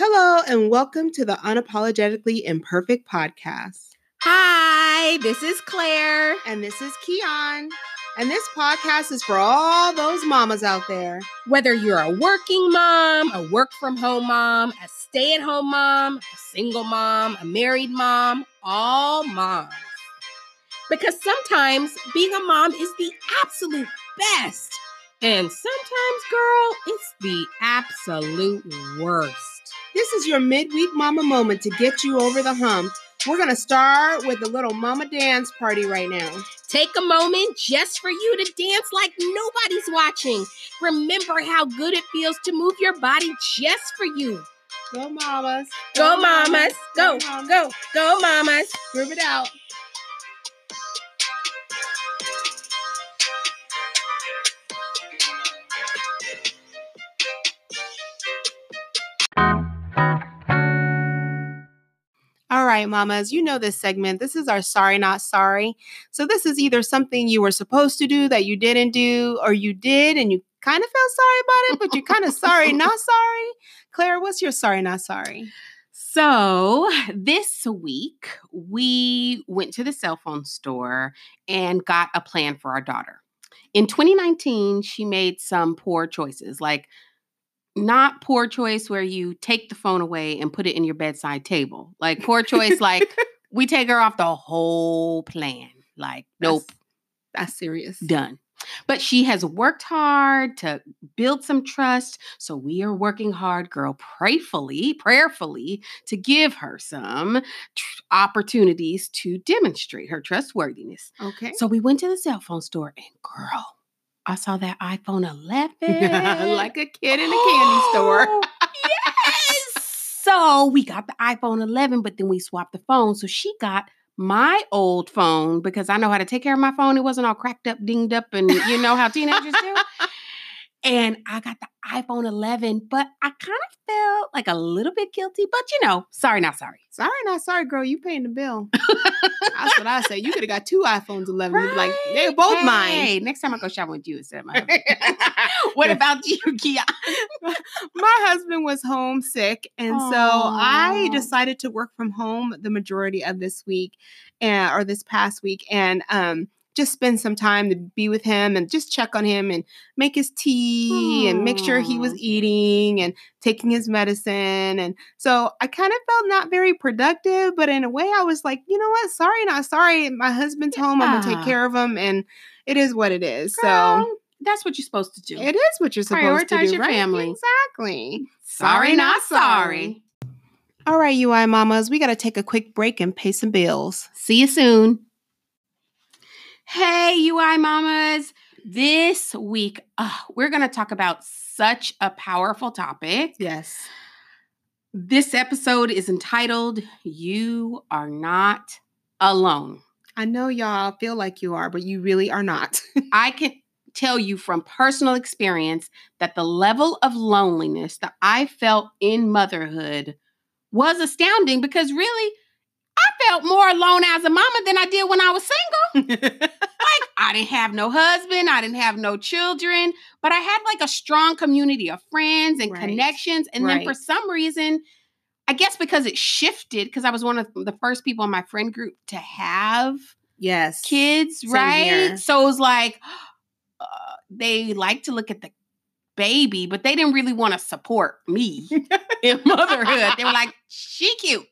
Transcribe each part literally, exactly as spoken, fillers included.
Hello, and welcome to the Unapologetically Imperfect Podcast. Hi, this is Claire. And this is Keon. And this podcast is for all those mamas out there. Whether you're a working mom, a work-from-home mom, a stay-at-home mom, a single mom, a married mom, all moms. Because sometimes being a mom is the absolute best. And sometimes, girl, it's the absolute worst. This is your midweek mama moment to get you over the hump. We're going to start with a little mama dance party right now. Take a moment just for you to dance like nobody's watching. Remember how good it feels to move your body just for you. Go, mamas. Go, go mamas. mamas. Go, go, mamas. go, go, mamas. Groove it out. All right, mamas, you know this segment. This is our sorry, not sorry. So this is either something you were supposed to do that you didn't do, or you did and you kind of felt sorry about it, but you're kind of sorry, not sorry. Claire, what's your sorry, not sorry? So this week, we went to the cell phone store and got a plan for our daughter. In twenty nineteen, she made some poor choices, like not poor choice where you take the phone away and put it in your bedside table. Like poor choice, like we take her off the whole plan. Like, nope. That's, that's serious. Done. But she has worked hard to build some trust. So we are working hard, girl, prayfully, prayerfully to give her some tr- opportunities to demonstrate her trustworthiness. Okay. So we went to the cell phone store and girl, I saw that iPhone eleven. Like a kid in a candy store. Yes! So we got the iPhone eleven, but then we swapped the phone. So she got my old phone because I know how to take care of my phone. It wasn't all cracked up, dinged up, and you know how teenagers do. And I got the iPhone eleven, but I kind of felt like a little bit guilty. But, you know, sorry, not sorry. Sorry, not sorry, girl. You paying the bill. That's what I say. You could have got two iPhones eleven. Right? Like, they're both hey, mine. Hey, next time I go shopping with you instead of my husband. What about you, Kia? My husband was homesick. And Aww. so I decided to work from home the majority of this week and, or this past week. And, um, just spend some time to be with him and just check on him and make his tea Aww. and make sure he was eating and taking his medicine. And so I kind of felt not very productive, but in a way I was like, you know what? Sorry, not sorry. My husband's yeah. home. I'm going to take care of him. And it is what it is. Girl, so that's what you're supposed to do. It is what you're supposed Prioritize to do. Prioritize your right? family. Exactly. Sorry, sorry not sorry. sorry. All right, U I mamas, we got to take a quick break and pay some bills. See you soon. Hey, U I mamas. This week, oh, we're going to talk about such a powerful topic. Yes. This episode is entitled, You Are Not Alone. I know y'all feel like you are, but you really are not. I can tell you from personal experience that the level of loneliness that I felt in motherhood was astounding because really, I felt more alone as a mama than I did when I was single. Like, I didn't have no husband. I didn't have no children. But I had, like, a strong community of friends and right. connections. And right. then for some reason, I guess because it shifted, because I was one of the first people in my friend group to have yes. kids, Same right? Here. So it was like, uh, they like to look at the baby, but they didn't really want to support me in motherhood. They were like, she cute.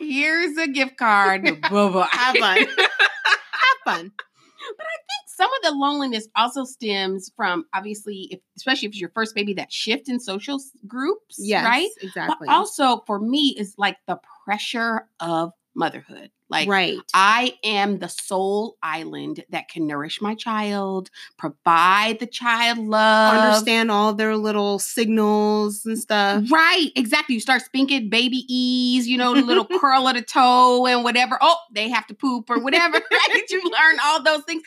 Here's a gift card. Bye-bye. Have fun. Have fun. But I think some of the loneliness also stems from, obviously, if, especially if it's your first baby, that shift in social groups, yes, right? exactly. But also, for me, is like the pressure of motherhood. Like, right. I am the sole island that can nourish my child, provide the child love. Understand all their little signals and stuff. Right. Exactly. You start speaking baby ease, you know, the little curl of the toe and whatever. Oh, they have to poop or whatever. Right? You learn all those things.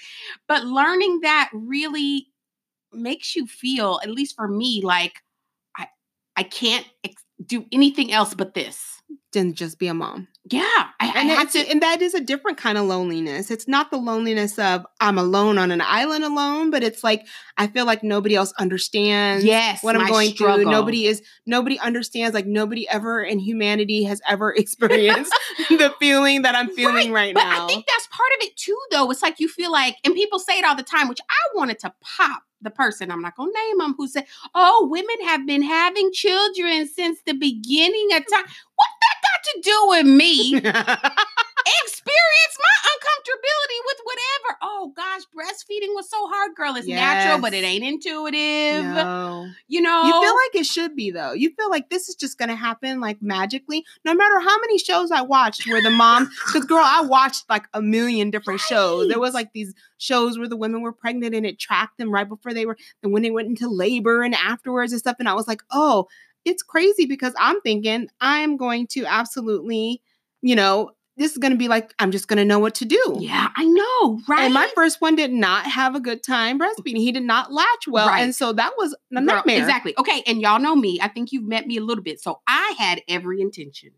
But learning that really makes you feel, at least for me, like I, I can't ex- do anything else but this. Then just be a mom. Yeah. I, and, I had to, and that is a different kind of loneliness. It's not the loneliness of I'm alone on an island alone, but it's like, I feel like nobody else understands yes, what I'm going struggle. through. Nobody is, nobody understands, like nobody ever in humanity has ever experienced the feeling that I'm feeling right, right but now. I think that's part of it too, though. It's like, you feel like, and people say it all the time, which I wanted to pop the person, I'm not going to name them, who said, oh, women have been having children since the beginning of time. What that got to do with me? Experience my uncomfortability with whatever. Oh, gosh, breastfeeding was so hard, girl. It's yes. natural, but it ain't intuitive. No. You know? You feel like it should be, though. You feel like this is just going to happen, like, magically. No matter how many shows I watched where the mom... Because, girl, I watched, like, a million different right. shows. There was, like, these... shows where the women were pregnant and it tracked them right before they were, and when they went into labor and afterwards and stuff. And I was like, oh, it's crazy because I'm thinking I'm going to absolutely, you know, this is going to be like, I'm just going to know what to do. Yeah, I know, right? And my first one did not have a good time breastfeeding. He did not latch well. Right. And so that was a nightmare. Girl, exactly. Okay. And y'all know me. I think you've met me a little bit. So I had every intention.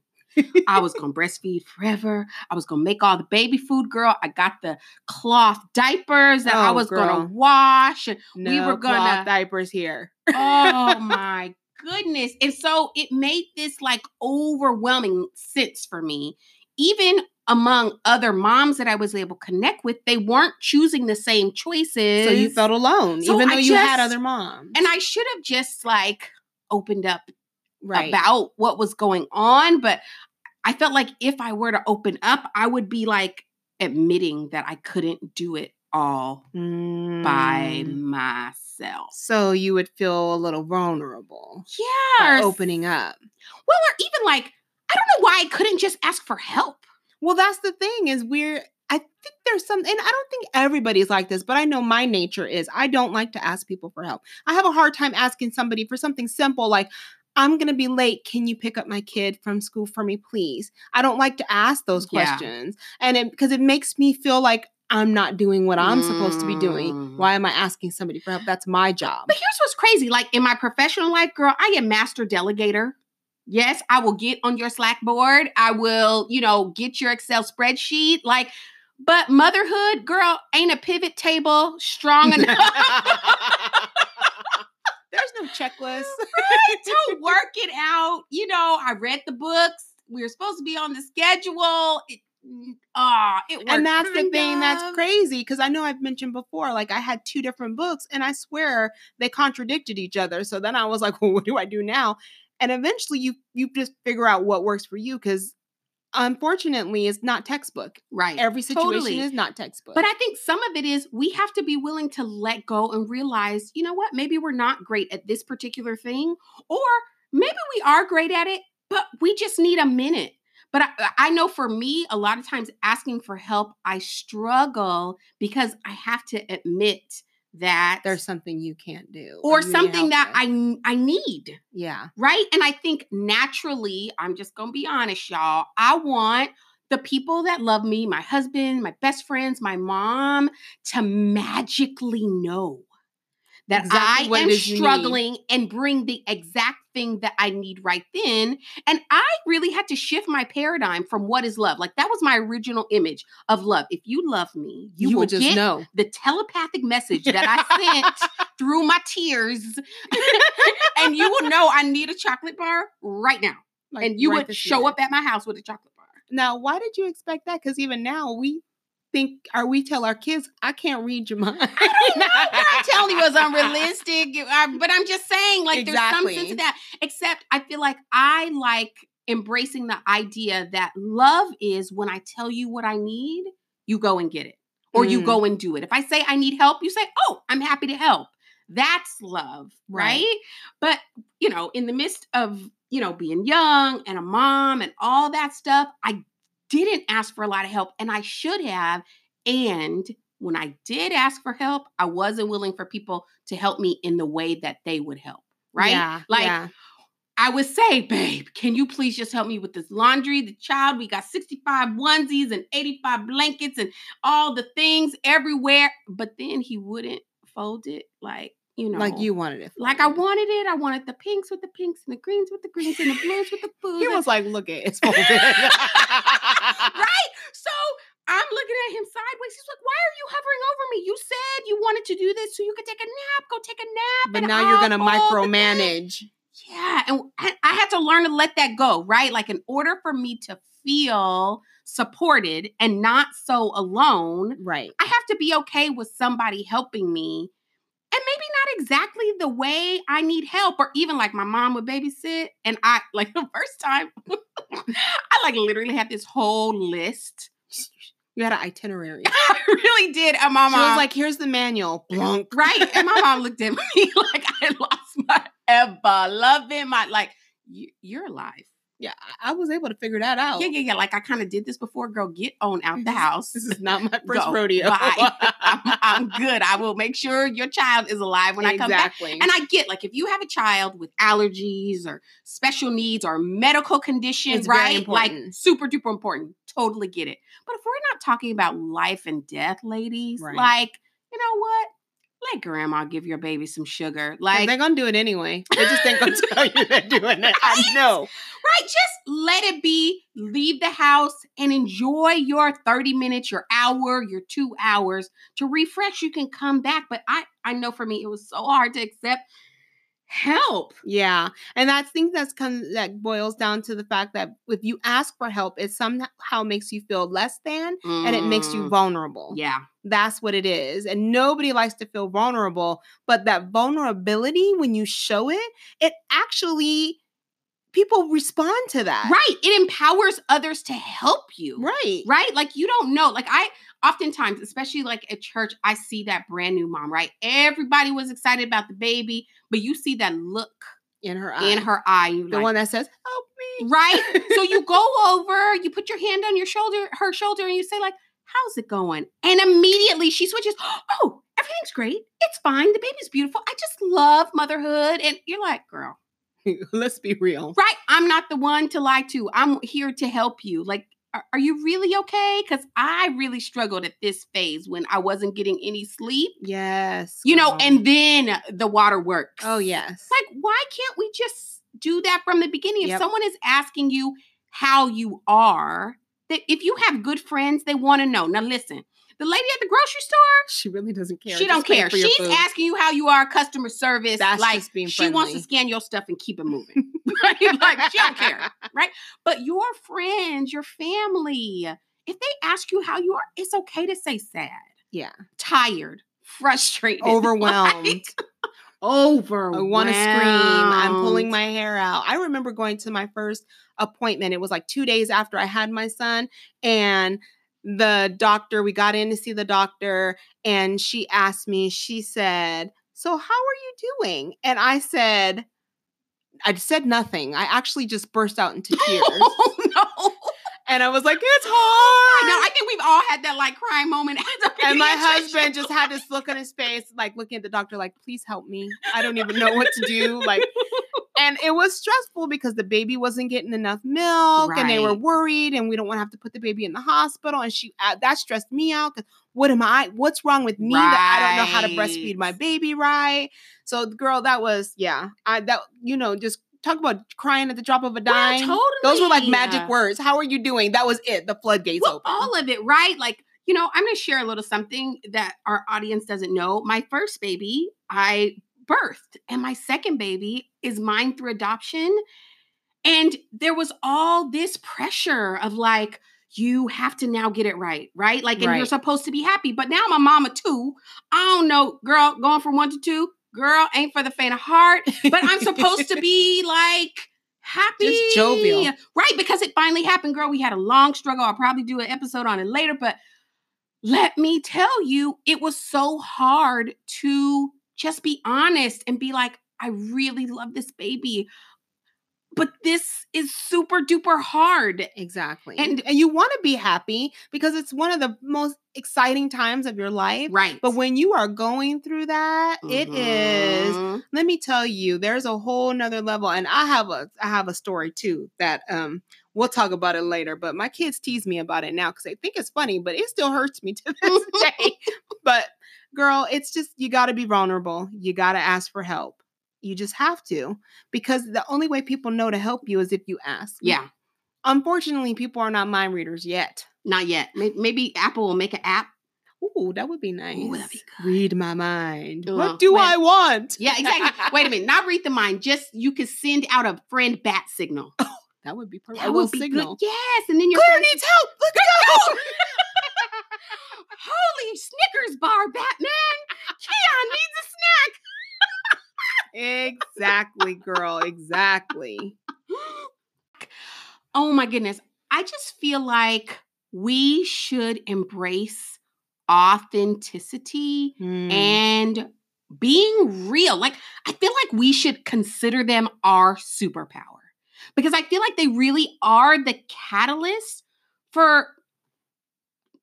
I was going to breastfeed forever. I was going to make all the baby food, girl. I got the cloth diapers that oh, I was going to wash. And no we were going to diapers here. Oh my goodness. And so it made this like overwhelming sense for me. Even among other moms that I was able to connect with, they weren't choosing the same choices. So you felt alone, so even though I you just, had other moms. And I should have just like opened up Right. about what was going on. But I felt like if I were to open up, I would be like admitting that I couldn't do it all mm. by myself. So you would feel a little vulnerable. Yeah. Opening up. Well, or even like, I don't know why I couldn't just ask for help. Well, that's the thing is we're, I think there's some, and I don't think everybody's like this, but I know my nature is I don't like to ask people for help. I have a hard time asking somebody for something simple like, I'm going to be late. Can you pick up my kid from school for me, please? I don't like to ask those questions. Yeah. And it, because it makes me feel like I'm not doing what I'm mm. supposed to be doing. Why am I asking somebody for help? That's my job. But here's what's crazy. Like in my professional life, girl, I am master delegator. Yes, I will get on your Slack board. I will, you know, get your Excel spreadsheet. Like, but motherhood, girl, ain't a pivot table strong enough. There's no checklist. Right, to work it out. You know, I read the books. We were supposed to be on the schedule. It, uh, it worked. And that's the thing of. That's crazy because I know I've mentioned before, like I had two different books and I swear they contradicted each other. So then I was like, well, what do I do now? And eventually you you just figure out what works for you because unfortunately, it's not textbook. Right. Every situation totally. Is not textbook. But I think some of it is we have to be willing to let go and realize, you know what, maybe we're not great at this particular thing, or maybe we are great at it, but we just need a minute. But I, I know for me, a lot of times asking for help, I struggle because I have to admit that there's something you can't do or, or something that I, I need. Yeah. Right. And I think naturally, I'm just going to be honest, y'all. I want the people that love me, my husband, my best friends, my mom to magically know that exactly I am struggling and bring the exact thing that I need right then. And I really had to shift my paradigm from what is love. Like that was my original image of love. If you love me, you, you will just get know. The telepathic message that I sent through my tears. And you will know I need a chocolate bar right now. Like, and you right would show year. Up at my house with a chocolate bar. Now, why did you expect that? Because even now we... think or we tell our kids, I can't read your mind. I don't know. I'm telling you, it's unrealistic. But I'm just saying, like, exactly. There's some sense of that. Except I feel like I like embracing the idea that love is when I tell you what I need, you go and get it. Or mm. you go and do it. If I say I need help, you say, oh, I'm happy to help. That's love, right? right? But, you know, in the midst of, you know, being young and a mom and all that stuff, I didn't ask for a lot of help, and I should have. And when I did ask for help, I wasn't willing for people to help me in the way that they would help, right? Yeah, like, yeah. I would say, babe, can you please just help me with this laundry, the child? We got sixty-five onesies and eighty-five blankets and all the things everywhere. But then he wouldn't fold it. Like, you know. Like you wanted it. Like I wanted it. I wanted the pinks with the pinks and the greens with the greens and the blues with the blues. He was like, look at it. It's right? So I'm looking at him sideways. He's like, why are you hovering over me? You said you wanted to do this so you could take a nap. Go take a nap. But now you're going to micromanage. Yeah. And I, I had to learn to let that go, right? Like in order for me to feel supported and not so alone, right, I have to be okay with somebody helping me. And maybe not exactly the way I need help, or even like my mom would babysit. And I, like the first time, I like literally had this whole list. You had an itinerary. I really did. And my mom. She was like, here's the manual. Blunk. Right. And my mom looked at me like I lost my ever loving my, like, you're alive. Yeah, I was able to figure that out. Yeah, yeah, yeah. Like I kind of did this before. Girl, get on out the house. This is not my first Go, rodeo. I'm, I'm good. I will make sure your child is alive when exactly. I come back. And I get like if you have a child with allergies or special needs or medical conditions, it's right? Like super duper important. Totally get it. But if we're not talking about life and death, ladies, right. like you know what? Let grandma give your baby some sugar. Like they're gonna do it anyway. They just ain't gonna tell you they're doing that. Right? I know. Right. Just let it be. Leave the house and enjoy your thirty minutes, your hour, your two hours to refresh. You can come back. But I, I know for me, it was so hard to accept help. Yeah. And I think that's come that boils down to the fact that if you ask for help, it somehow makes you feel less than mm. and it makes you vulnerable. Yeah. That's what it is. And nobody likes to feel vulnerable, but that vulnerability, when you show it, it actually people respond to that. Right. It empowers others to help you. Right. Right. Like you don't know. Like I oftentimes, especially like at church, I see that brand new mom, right? Everybody was excited about the baby, but you see that look in her eye. In her eye. You're the like, one that says, help me. Right. So you go over, you put your hand on your shoulder, her shoulder, and you say like, how's it going? And immediately she switches. Oh, everything's great. It's fine. The baby's beautiful. I just love motherhood. And you're like, girl. Let's be real. Right. I'm not the one to lie to. I'm here to help you. Like, are, are you really okay? Because I really struggled at this phase when I wasn't getting any sleep. Yes. You know, on. And then the water works. Oh, yes. Like, why can't we just do that from the beginning? Yep. If someone is asking you how you are, that if you have good friends, they want to know. Now, listen. The lady at the grocery store, she really doesn't care. She don't care. She's asking you how you are, customer service. That's like just being friendly. She wants to scan your stuff and keep it moving. Like she don't care, right? But your friends, your family, if they ask you how you are, it's okay to say sad, yeah, tired, frustrated, overwhelmed. Like, Over. I want to scream. I'm pulling my hair out. I remember going to my first appointment. It was like two days after I had my son, and the doctor, we got in to see the doctor, and she asked me, she said, so how are you doing? And I said, I said nothing. I actually just burst out into tears. Oh, no. And I was like, it's hard. No, I think we've all had that like crying moment. And my husband just had this look on his face, like looking at the doctor, like, please help me. I don't even know what to do. Like, and it was stressful because the baby wasn't getting enough milk, right. And they were worried, and we don't want to have to put the baby in the hospital. And she uh, that stressed me out. What am I? What's wrong with me right. that I don't know how to breastfeed my baby right? So, girl, that was yeah. I that you know just. Talk about crying at the drop of a dime. Yeah, totally. Those were like magic words. How are you doing? That was it. The floodgates well, open. All of it, right? Like, you know, I'm going to share a little something that our audience doesn't know. My first baby, I birthed. And my second baby is mine through adoption. And there was all this pressure of like, you have to now get it right, right? Like, and right. you're supposed to be happy. But now I'm a mama too. I don't know, girl, going from one to two. Girl, ain't for the faint of heart, but I'm supposed to be like happy. Just jovial. Right, because it finally happened, girl. We had a long struggle. I'll probably do an episode on it later, but let me tell you, it was so hard to just be honest and be like, I really love this baby, but this is super duper hard. Exactly. And, and you want to be happy because it's one of the most exciting times of your life. Right. But when you are going through that, mm-hmm. it is, let me tell you, there's a whole nother level. And I have a, I have a story too, that um, We'll talk about it later. But my kids tease me about it now because they think it's funny, but it still hurts me to this day. But girl, it's just, you got to be vulnerable. You got to ask for help. You just have to, because the only way people know to help you is if you ask. Yeah. Unfortunately, people are not mind readers yet. Not yet. Maybe Apple will make an app. Ooh, that would be nice. Ooh, that'd be good. Read my mind. Ooh, what do wait. I want? Yeah, exactly. Wait a minute. Not read the mind. Just you could send out a friend bat signal. Oh, that would be perfect. That I will would be signal. Good. Yes. And then your girl friend needs help. Let's go. Holy Snickers bar, Batman. Keon needs a snack. Exactly, girl. Exactly. Oh my goodness. I just feel like we should embrace authenticity mm. and being real. Like, I feel like we should consider them our superpower, because I feel like they really are the catalyst for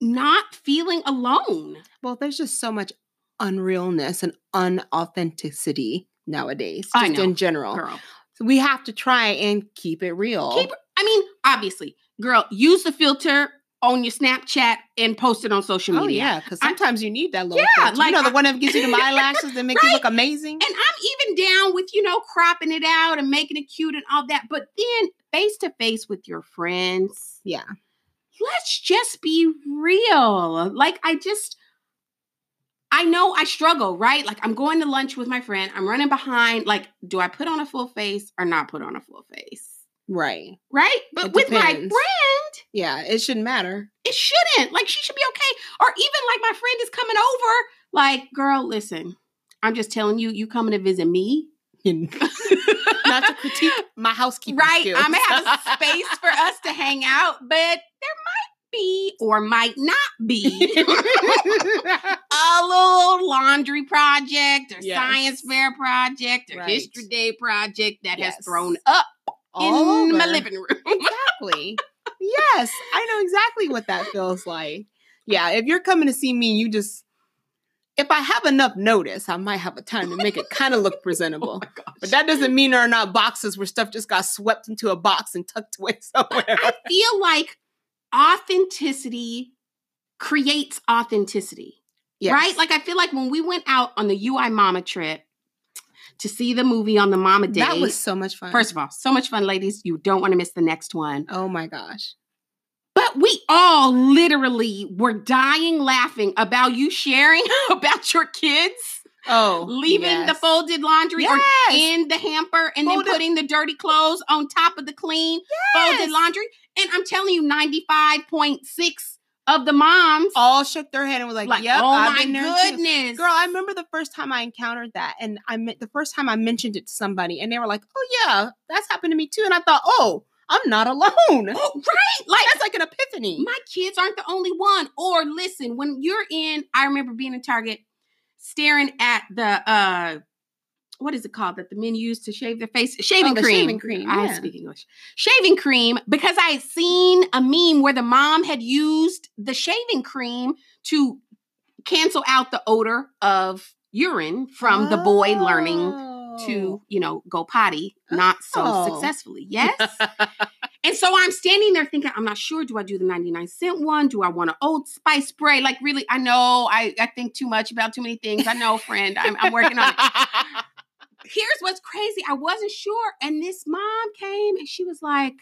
not feeling alone. Well, there's just so much unrealness and unauthenticity nowadays, just I know, in general. Girl. So we have to try and keep it real. Keep, I mean, obviously, girl, use the filter on your Snapchat and post it on social media. Oh, yeah, because sometimes I, you need that little yeah, filter. Like, you know, the I, one that gives you the eyelashes that make right? you look amazing. And I'm even down with, you know, cropping it out and making it cute and all that. But then face-to-face with your friends. Yeah. Let's just be real. Like, I just... I know I struggle, right? Like, I'm going to lunch with my friend. I'm running behind. Like, do I put on a full face or not put on a full face? Right. Right? But it with depends. My friend. Yeah, it shouldn't matter. It shouldn't. Like, she should be okay. Or even, like, my friend is coming over. Like, girl, listen. I'm just telling you, you coming to visit me. Not to critique my housekeeping right? skills. Right. I'm going to have a space for us to hang out. But there might be or might not be a little laundry project or yes. science fair project or right. history day project that yes. has thrown up all in over. My living room. Exactly. Yes, I know exactly what that feels like. Yeah, if you're coming to see me, you just, if I have enough notice, I might have a time to make it kind of look presentable. Oh, but that doesn't mean there are not boxes where stuff just got swept into a box and tucked away somewhere. I feel like authenticity creates authenticity, yes. right? Like, I feel like when we went out on the U I Mama trip to see the movie on the Mama Day. That was so much fun. First of all, so much fun, ladies. You don't want to miss the next one. Oh, my gosh. But we all literally were dying laughing about you sharing about your kids. Oh, leaving yes. the folded laundry yes. or in the hamper and folded. Then putting the dirty clothes on top of the clean yes. folded laundry. And I'm telling you, ninety-five point six of the moms all shook their head and was like, like yep, oh my goodness. Girl, I remember the first time I encountered that. And I meant the first time I mentioned it to somebody and they were like, oh yeah, that's happened to me too. And I thought, oh, I'm not alone. Oh, right. Like, that's like an epiphany. My kids aren't the only one. Or listen, when you're in, I remember being in Target, staring at the, uh, what is it called that the men use to shave their face? Shaving oh, the cream. Shaving cream. Yeah. I speak English. Shaving cream, because I had seen a meme where the mom had used the shaving cream to cancel out the odor of urine from oh. the boy learning to, you know, go potty, not so oh. successfully. Yes. And so I'm standing there thinking, I'm not sure. Do I do the ninety-nine cent one? Do I want an Old Spice spray? Like, really, I know I, I think too much about too many things. I know, friend, I'm, I'm working on it. Here's what's crazy. I wasn't sure. And this mom came and she was like,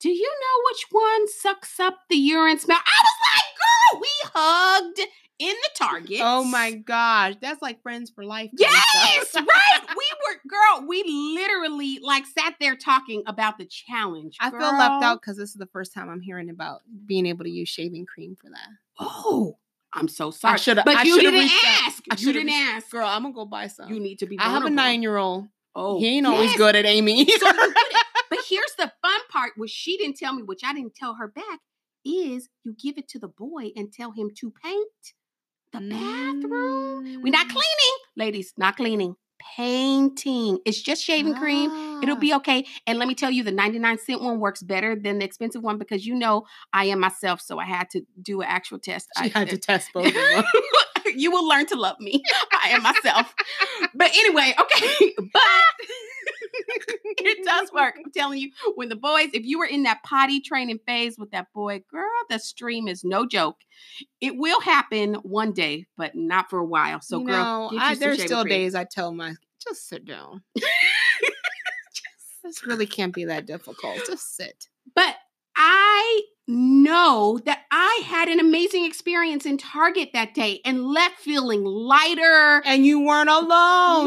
do you know which one sucks up the urine smell? I was like, girl, we hugged in the Target. Oh my gosh. That's like friends for life. Yes, right? We were, girl, we literally like sat there talking about the challenge. Girl. I feel left out because this is the first time I'm hearing about being able to use shaving cream for that. Oh, I'm so sorry. I should've, but I you didn't ask. I you didn't ask. ask. Girl, I'm going to go buy some. You need to be vulnerable. I have a nine-year-old. Oh, he ain't yes. always good at Amy either. So you but here's the fun part, which she didn't tell me, which I didn't tell her back, is you give it to the boy and tell him to paint the bathroom. Mm. We're not cleaning. Ladies, not cleaning. Painting. It's just shaving ah. cream. It'll be okay. And let me tell you, the ninety-nine cent one works better than the expensive one because you know I am myself, so I had to do an actual test. She I had to test both of them. You will learn to love me. I am myself. But anyway, okay. But It does work. I'm telling you, when the boys, if you were in that potty training phase with that boy, girl, the stream is no joke. It will happen one day, but not for a while. So, you girl, know, I, there's still cream. days I tell my, just sit down. just, this really can't be that difficult. Just sit. But I know that I had an amazing experience in Target that day and left feeling lighter. And you weren't alone.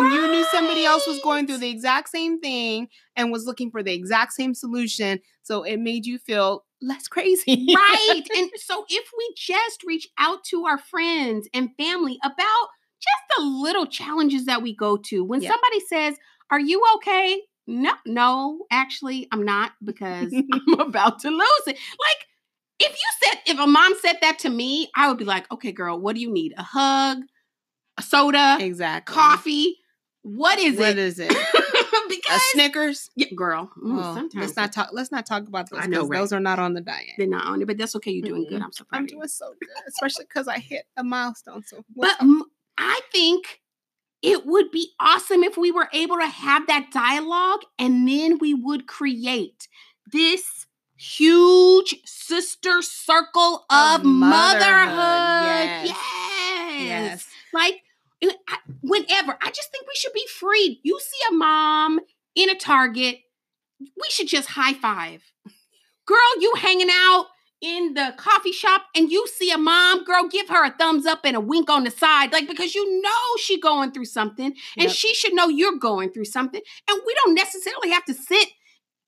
Right. You knew somebody else was going through the exact same thing and was looking for the exact same solution. So it made you feel less crazy. Right. And so if we just reach out to our friends and family about just the little challenges that we go to, when yeah. somebody says, "Are you okay?" No, no, actually, I'm not, because I'm about to lose it. Like, if you said, if a mom said that to me, I would be like, okay, girl, what do you need? A hug, a soda, exactly, coffee. What is what it? What is it? Because a Snickers, yeah, girl. Ooh, oh, sometimes let's not talk. Let's not talk about those. I know, right? Those are not on the diet. They're not on it, but that's okay. You're doing mm-hmm. good. I'm so proud. I'm doing so good, especially because I hit a milestone. So, but m- I think. It would be awesome if we were able to have that dialogue, and then we would create this huge sister circle of, of motherhood. motherhood. Yes. Yes. yes. Like, I, whenever, I just think we should be free. You see a mom in a Target, we should just high five. Girl, you hanging out in the coffee shop and you see a mom, girl, give her a thumbs up and a wink on the side. Like, because you know she going through something, and yep. she should know you're going through something. And we don't necessarily have to sit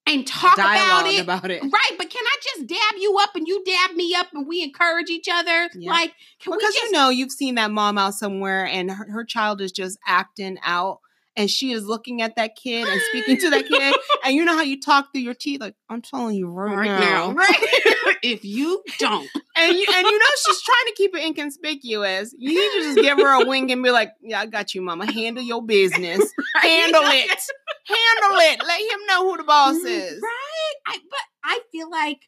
and talk about it. about it. Right. But can I just dab you up and you dab me up and we encourage each other? Yep. Like, can because we Because just- you know, you've seen that mom out somewhere and her, her child is just acting out. And she is looking at that kid and speaking to that kid. And you know how you talk through your teeth? Like, I'm telling you right, right now. now. Right? If you don't. And you, and you know she's trying to keep it inconspicuous. You need to just give her a wink and be like, yeah, I got you, mama. Handle your business. Right? Handle it. Handle it. Let him know who the boss is. Right? I, but I feel like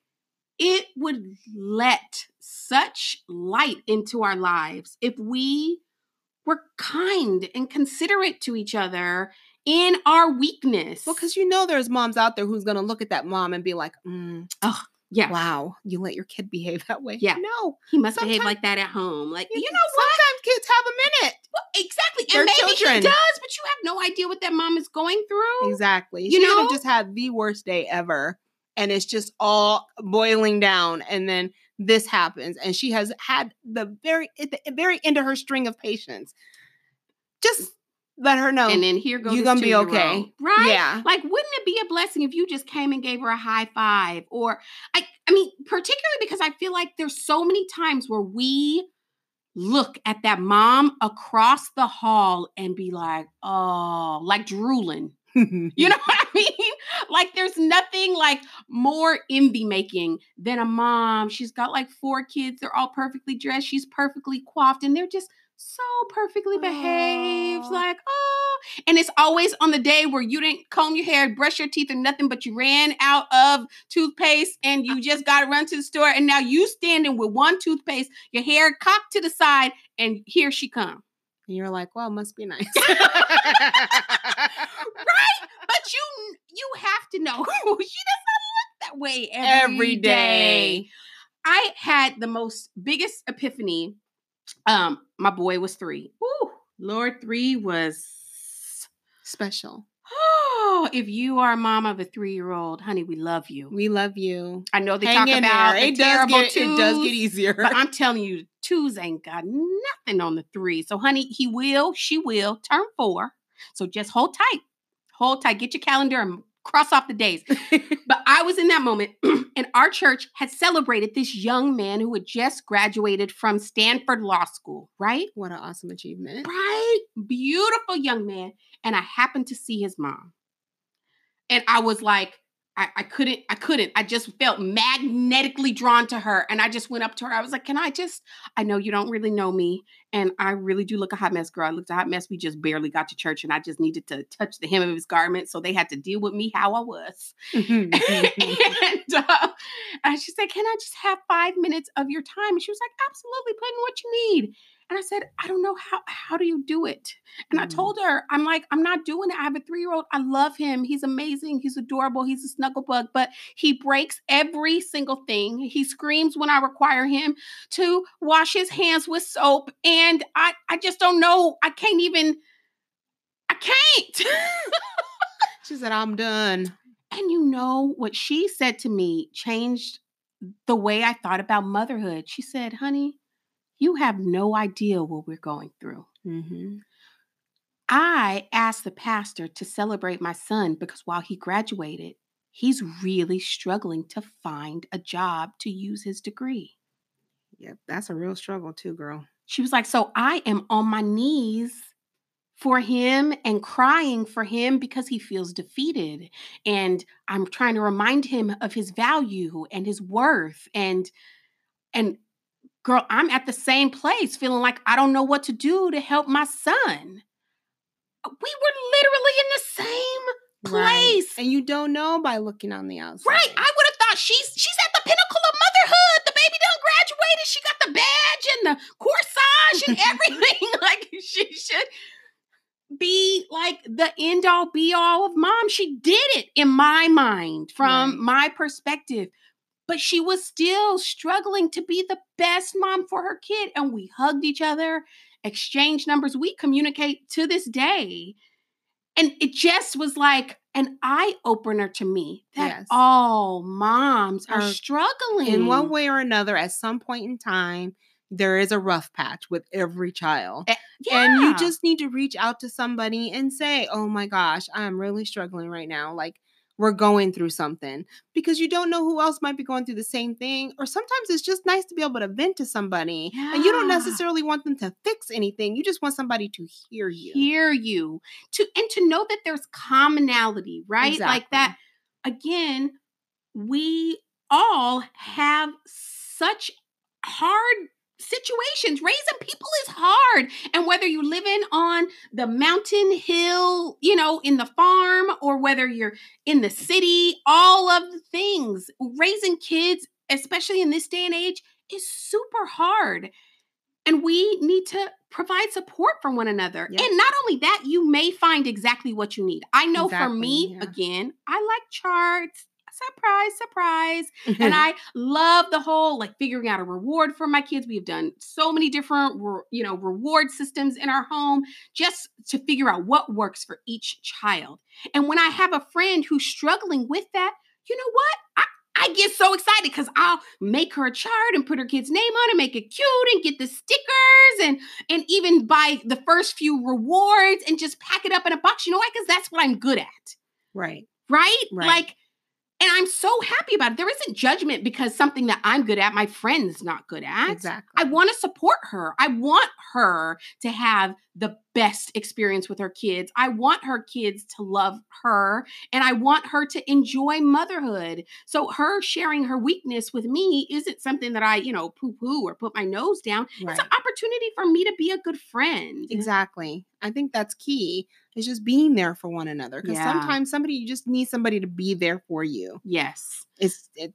it would let such light into our lives if we we're kind and considerate to each other in our weakness. Well, because you know there's moms out there who's going to look at that mom and be like, mm, oh, yeah, wow, you let your kid behave that way. Yeah. No. He must sometimes, behave like that at home. Like, you know what? Sometimes kids have a minute. Well, exactly. They're and maybe children. He does, but you have no idea what that mom is going through. Exactly. You she know? could have just had the worst day ever. And it's just all boiling down. And then this happens. And she has had the very the very end of her string of patience. Just let her know. And then here goes you're going to be okay. Right? Yeah. Like, wouldn't it be a blessing if you just came and gave her a high five? Or, I, I mean, particularly because I feel like there's so many times where we look at that mom across the hall and be like, oh, like drooling. You know what I mean? Like, there's nothing like more envy-making than a mom. She's got like four kids. They're all perfectly dressed. She's perfectly coiffed. And they're just so perfectly behaved. Aww. Like, oh. And it's always on the day where you didn't comb your hair, brush your teeth or nothing, but you ran out of toothpaste and you just got to run to the store. And now you standing with one toothpaste, your hair cocked to the side, and here she comes. And you're like, well, it must be nice. Right? But you you have to know. She does not look that way every, every day. day. I had the most biggest epiphany. Um, my boy was three. Woo! Lord, three was special. Oh, if you are a mom of a three-year-old, honey, we love you. We love you. I know they Hang talk about it terrible does get, twos. It does get easier. But I'm telling you, twos ain't got nothing on the three. So, honey, he will, she will, turn four. So just hold tight. Hold tight. Get your calendar and cross off the days. But I was in that moment, and our church had celebrated this young man who had just graduated from Stanford Law School, right? What an awesome achievement. Right? Beautiful young man. And I happened to see his mom. And I was like, I, I couldn't, I couldn't. I just felt magnetically drawn to her. And I just went up to her. I was like, can I just, I know you don't really know me. And I really do look a hot mess, girl. I looked a hot mess. We just barely got to church and I just needed to touch the hem of his garment. So they had to deal with me how I was. Mm-hmm. and, uh, and she said, can I just have five minutes of your time? And she was like, absolutely, put in what you need. And I said, I don't know how, how do you do it? And mm-hmm. I told her, I'm like, I'm not doing it. I have a three-year-old. I love him. He's amazing. He's adorable. He's a snuggle bug, but he breaks every single thing. He screams when I require him to wash his hands with soap. And I, I just don't know. I can't even, I can't. She said, I'm done. And you know, what she said to me changed the way I thought about motherhood. She said, honey, you have no idea what we're going through. Mm-hmm. I asked the pastor to celebrate my son because while he graduated, he's really struggling to find a job to use his degree. Yep, that's a real struggle too, girl. She was like, so I am on my knees for him and crying for him because he feels defeated. And I'm trying to remind him of his value and his worth. And, and girl, I'm at the same place feeling like I don't know what to do to help my son. We were literally in the same place. Right. And you don't know by looking on the outside. Right. I would have thought she's, she's at the pinnacle of motherhood. The baby done graduated. She got the badge and the corsage and everything. Like she should be like the end all be all of mom. She did it in my mind from right. my perspective, but she was still struggling to be the best mom for her kid. And we hugged each other, exchanged numbers. We communicate to this day. And it just was like an eye opener to me that yes. all moms are, are struggling in one way or another at some point in time. There is a rough patch with every child. Yeah. And you just need to reach out to somebody and say, oh my gosh, I'm really struggling right now. Like we're going through something because you don't know who else might be going through the same thing. Or sometimes it's just nice to be able to vent to somebody yeah. and you don't necessarily want them to fix anything. You just want somebody to hear you, hear you to, and to know that there's commonality, right? Exactly. Like that. Again, we all have such hard situations. Raising people is hard. And whether you're living on the mountain hill, you know, in the farm, or whether you're in the city, all of the things, raising kids, especially in this day and age, is super hard. And we need to provide support for one another. Yes. And not only that, you may find exactly what you need. I know exactly, for me, yeah. again, I like charts. Surprise, surprise. And I love the whole like figuring out a reward for my kids. We've done so many different, you know, reward systems in our home just to figure out what works for each child. And when I have a friend who's struggling with that, you know what? I, I get so excited because I'll make her a chart and put her kid's name on it, make it cute and get the stickers and, and even buy the first few rewards and just pack it up in a box. You know why? Because that's what I'm good at. Right. Right? Right. Like, and I'm so happy about it. There isn't judgment because something that I'm good at, my friend's not good at. Exactly. I want to support her. I want her to have the best experience with her kids. I want her kids to love her and I want her to enjoy motherhood. So her sharing her weakness with me isn't something that I, you know, poo-poo or put my nose down. Right. It's an opportunity for me to be a good friend. Exactly. I think that's key. It's just being there for one another. Because yeah. sometimes somebody, you just need somebody to be there for you. Yes. It's, it,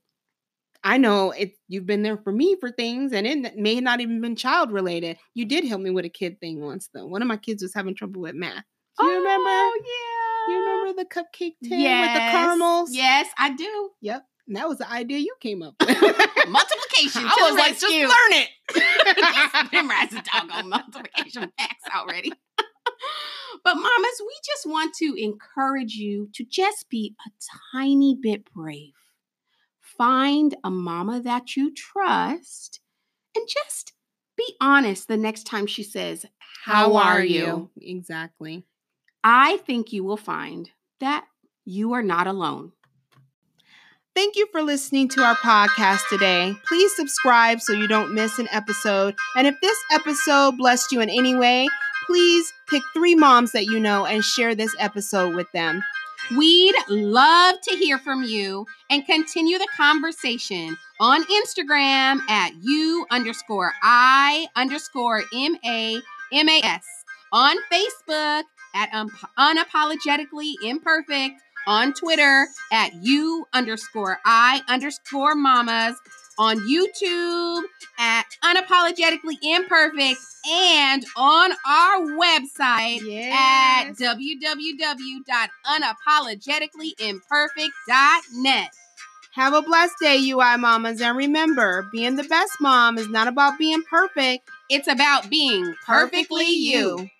I know it, you've been there for me for things and it may not even been child related. You did help me with a kid thing once though. One of my kids was having trouble with math. Do you oh, remember? Yeah. You remember the cupcake tin yes. with the caramels? Yes, I do. Yep. And that was the idea you came up with. Multiplication. I was like, rescue. Just learn it. Just memorize the doggone multiplication facts already. But mamas, we just want to encourage you to just be a tiny bit brave. Find a mama that you trust and just be honest the next time she says, how, how are, are you? you? Exactly. I think you will find that you are not alone. Thank you for listening to our podcast today. Please subscribe so you don't miss an episode. And if this episode blessed you in any way, please pick three moms that you know and share this episode with them. We'd love to hear from you and continue the conversation on Instagram at you underscore I underscore M A M A S, on Facebook at un- Unapologetically Imperfect, on Twitter at you underscore I underscore mamas, on YouTube at Unapologetically Imperfect, and on our website yes. at w w w dot unapologetically imperfect dot net. Have a blessed day, U I mamas. And remember, being the best mom is not about being perfect. It's about being perfectly you.